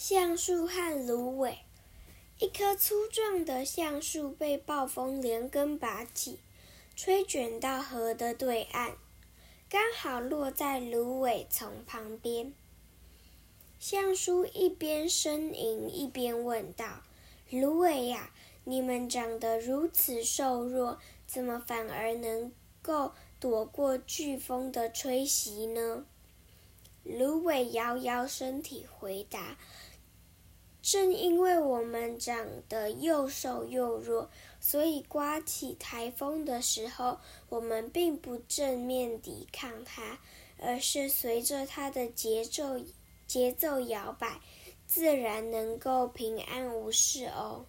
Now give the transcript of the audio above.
橡树和芦苇。一棵粗壮的橡树被暴风连根拔起，吹卷到河的对岸，刚好落在芦苇丛旁边。橡树一边呻吟，一边问道：“芦苇呀，你们长得如此瘦弱，怎么反而能够躲过飓风的吹袭呢？”芦苇摇摇身体回答：“正因为我们长得又瘦又弱，所以刮起台风的时候，我们并不正面抵抗它，而是随着它的节奏摇摆，自然能够平安无事哦。”